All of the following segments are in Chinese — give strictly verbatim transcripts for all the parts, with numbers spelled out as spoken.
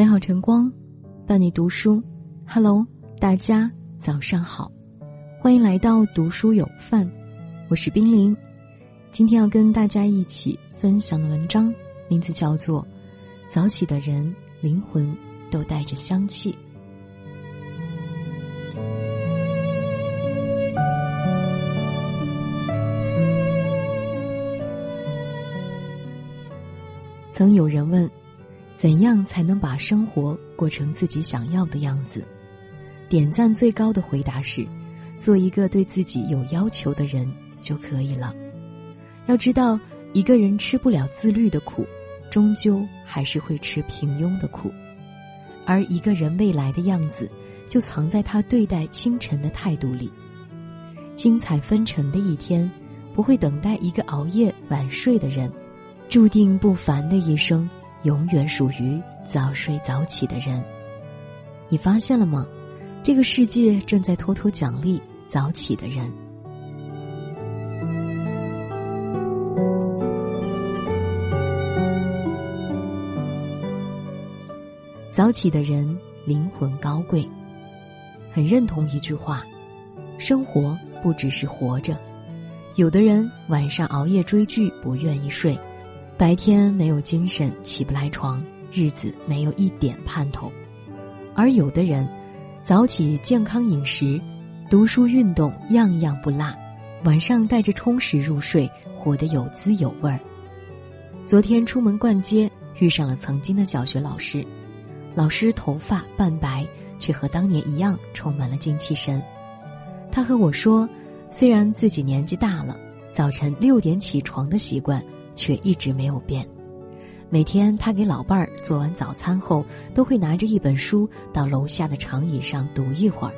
美好晨光伴你读书。 Hello， 大家早上好，欢迎来到读书有范，我是冰凌。今天要跟大家一起分享的文章名字叫做《早起的人灵魂都带着香气》。曾有人问，怎样才能把生活过成自己想要的样子？点赞最高的回答是，做一个对自己有要求的人就可以了。要知道，一个人吃不了自律的苦，终究还是会吃平庸的苦。而一个人未来的样子，就藏在他对待清晨的态度里。精彩纷呈的一天，不会等待一个熬夜晚睡的人。注定不凡的一生，永远属于早睡早起的人。你发现了吗？这个世界正在偷偷奖励早起的人。早起的人灵魂高贵。很认同一句话，生活不只是活着。有的人晚上熬夜追剧不愿意睡，白天没有精神起不来床，日子没有一点盼头。而有的人早起健康饮食，读书运动样样不落，晚上带着充实入睡，活得有滋有味儿。昨天出门逛街，遇上了曾经的小学老师。老师头发半白，却和当年一样充满了精气神。他和我说，虽然自己年纪大了，早晨六点起床的习惯却一直没有变。每天他给老伴儿做完早餐后，都会拿着一本书到楼下的长椅上读一会儿。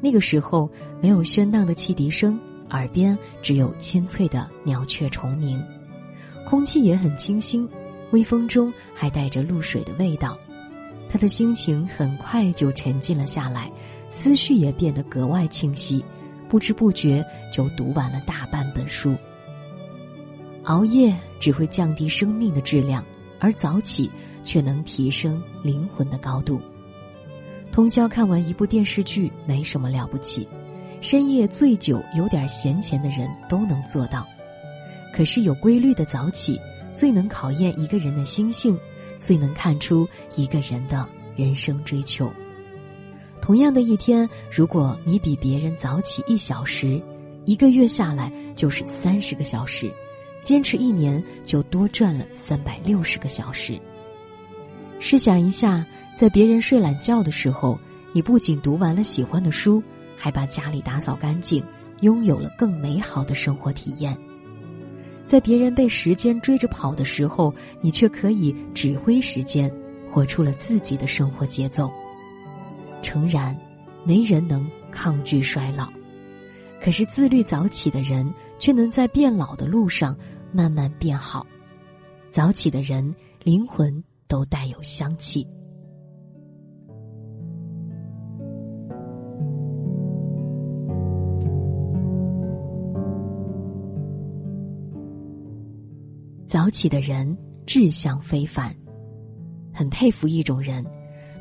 那个时候没有喧闹的汽笛声，耳边只有清脆的鸟雀虫鸣，空气也很清新，微风中还带着露水的味道。他的心情很快就沉静了下来，思绪也变得格外清晰，不知不觉就读完了大半本书。熬夜只会降低生命的质量，而早起却能提升灵魂的高度。通宵看完一部电视剧没什么了不起，深夜醉酒有点闲钱的人都能做到。可是有规律的早起，最能考验一个人的心性，最能看出一个人的人生追求。同样的一天，如果你比别人早起一小时，一个月下来就是三十个小时。坚持一年就多赚了三百六十个小时。试想一下，在别人睡懒觉的时候，你不仅读完了喜欢的书，还把家里打扫干净，拥有了更美好的生活体验。在别人被时间追着跑的时候，你却可以指挥时间，活出了自己的生活节奏。诚然，没人能抗拒衰老，可是自律早起的人却能在变老的路上慢慢变好。早起的人灵魂都带有香气。早起的人志向非凡。很佩服一种人，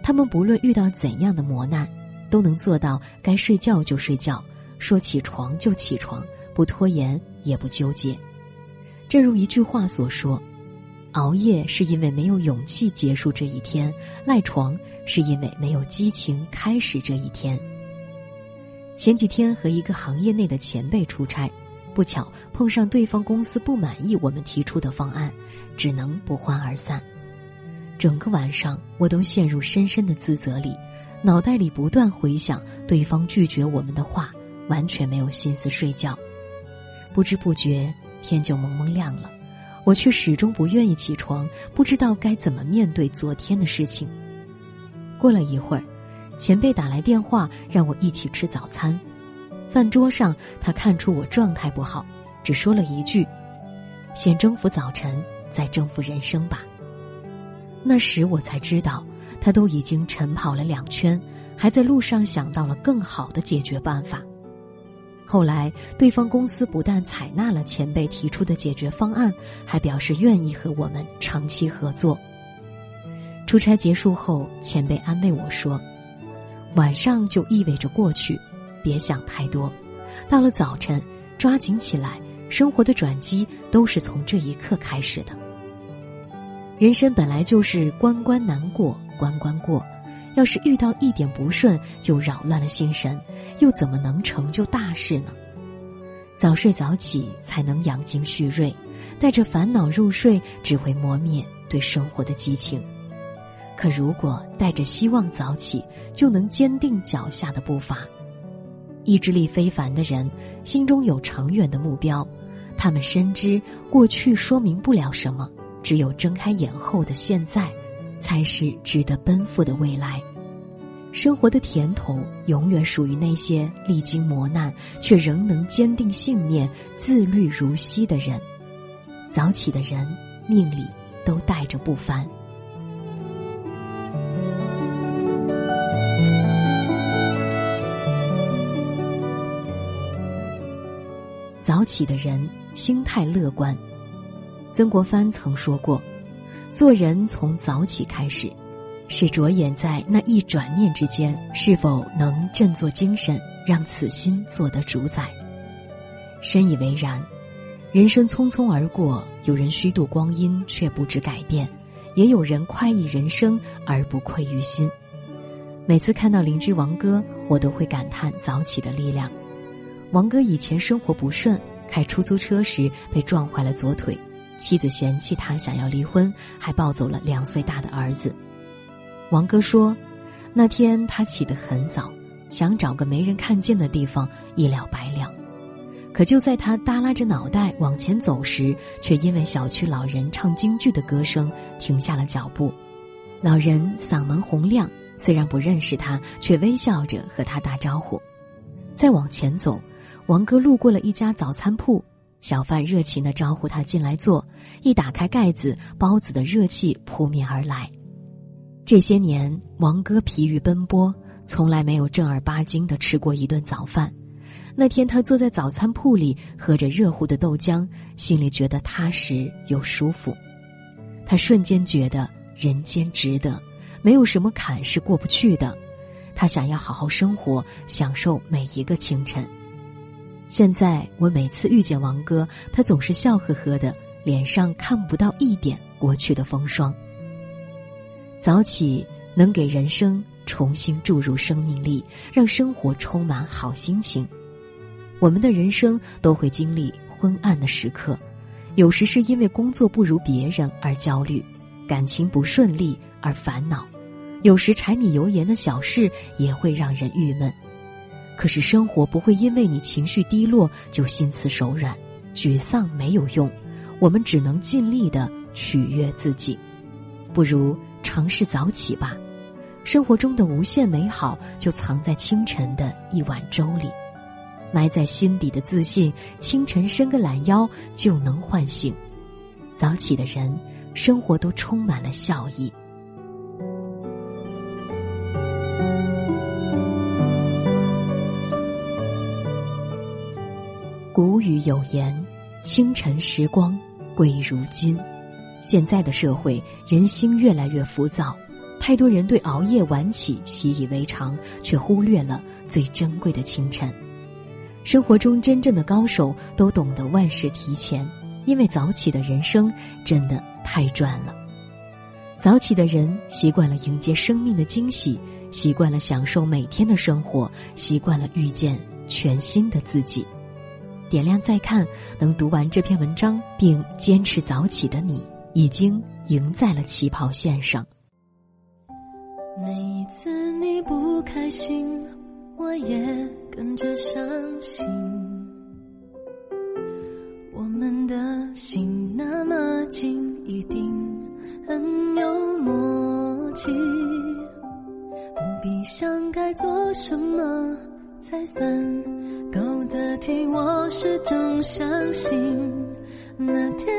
他们不论遇到怎样的磨难，都能做到该睡觉就睡觉，说起床就起床，不拖延也不纠结。正如一句话所说，熬夜是因为没有勇气结束这一天，赖床是因为没有激情开始这一天。前几天和一个行业内的前辈出差，不巧碰上对方公司不满意我们提出的方案，只能不欢而散。整个晚上我都陷入深深的自责里，脑袋里不断回想对方拒绝我们的话，完全没有心思睡觉。不知不觉天就蒙蒙亮了，我却始终不愿意起床，不知道该怎么面对昨天的事情。过了一会儿，前辈打来电话让我一起吃早餐。饭桌上他看出我状态不好，只说了一句，先征服早晨，再征服人生吧。那时我才知道，他都已经晨跑了两圈，还在路上想到了更好的解决办法。后来对方公司不但采纳了前辈提出的解决方案，还表示愿意和我们长期合作。出差结束后，前辈安慰我说，晚上就意味着过去，别想太多，到了早晨抓紧起来，生活的转机都是从这一刻开始的。人生本来就是关关难过关关过，要是遇到一点不顺就扰乱了心神，又怎么能成就大事呢？早睡早起才能养精蓄锐，带着烦恼入睡只会磨灭对生活的激情，可如果带着希望早起，就能坚定脚下的步伐。意志力非凡的人心中有长远的目标，他们深知过去说明不了什么，只有睁开眼后的现在才是值得奔赴的未来。生活的甜头永远属于那些历经磨难却仍能坚定信念、自律如昔的人。早起的人命里都带着不凡。早起的人心态乐观。曾国藩曾说过，做人从早起开始，是着眼在那一转念之间是否能振作精神，让此心做得主宰。深以为然，人生匆匆而过，有人虚度光阴却不知改变，也有人快意人生而不愧于心。每次看到邻居王哥，我都会感叹早起的力量。王哥以前生活不顺，开出租车时被撞坏了左腿，妻子嫌弃他想要离婚，还抱走了两岁大的儿子。王哥说，那天他起得很早，想找个没人看见的地方一了百了，可就在他耷拉着脑袋往前走时，却因为小区老人唱京剧的歌声停下了脚步。老人嗓门洪亮，虽然不认识他，却微笑着和他打招呼。再往前走，王哥路过了一家早餐铺，小贩热情地招呼他进来坐，一打开盖子，包子的热气扑面而来。这些年，王哥疲于奔波，从来没有正儿八经地吃过一顿早饭。那天他坐在早餐铺里，喝着热乎的豆浆，心里觉得踏实又舒服。他瞬间觉得人间值得，没有什么坎是过不去的。他想要好好生活，享受每一个清晨。现在我每次遇见王哥，他总是笑呵呵的，脸上看不到一点过去的风霜。早起能给人生重新注入生命力，让生活充满好心情。我们的人生都会经历昏暗的时刻，有时是因为工作不如别人而焦虑，感情不顺利而烦恼，有时柴米油盐的小事也会让人郁闷。可是生活不会因为你情绪低落就心慈手软，沮丧没有用，我们只能尽力地取悦自己。不如尝试早起吧，生活中的无限美好就藏在清晨的一碗粥里。埋在心底的自信，清晨伸个懒腰就能唤醒。早起的人，生活都充满了笑意。古语有言，清晨时光贵如金。现在的社会，人心越来越浮躁，太多人对熬夜晚起习以为常，却忽略了最珍贵的清晨。生活中真正的高手都懂得万事提前，因为早起的人生真的太赚了。早起的人习惯了迎接生命的惊喜，习惯了享受每天的生活，习惯了遇见全新的自己。点亮再看，能读完这篇文章并坚持早起的你，已经赢在了起跑线上。每一次你不开心，我也跟着伤心，我们的心那么近，一定很有默契，不必想该做什么才算够得体。我始终相信，那天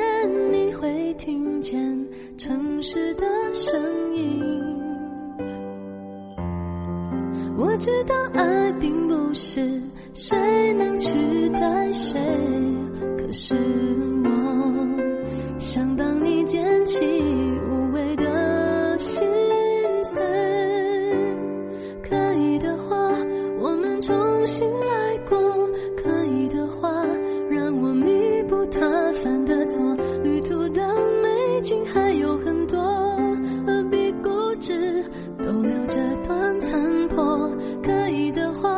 你会听见城市的声音。我知道爱并不是谁能取代谁，可是我想帮你捡起无谓的心。醒来过，可以的话让我弥补他犯的错，旅途的美景还有很多，何必固执逗留这段残破，可以的话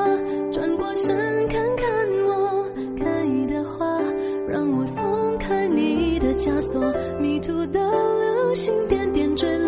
转过身看看我，可以的话让我松开你的枷锁，迷途的流星点点坠落。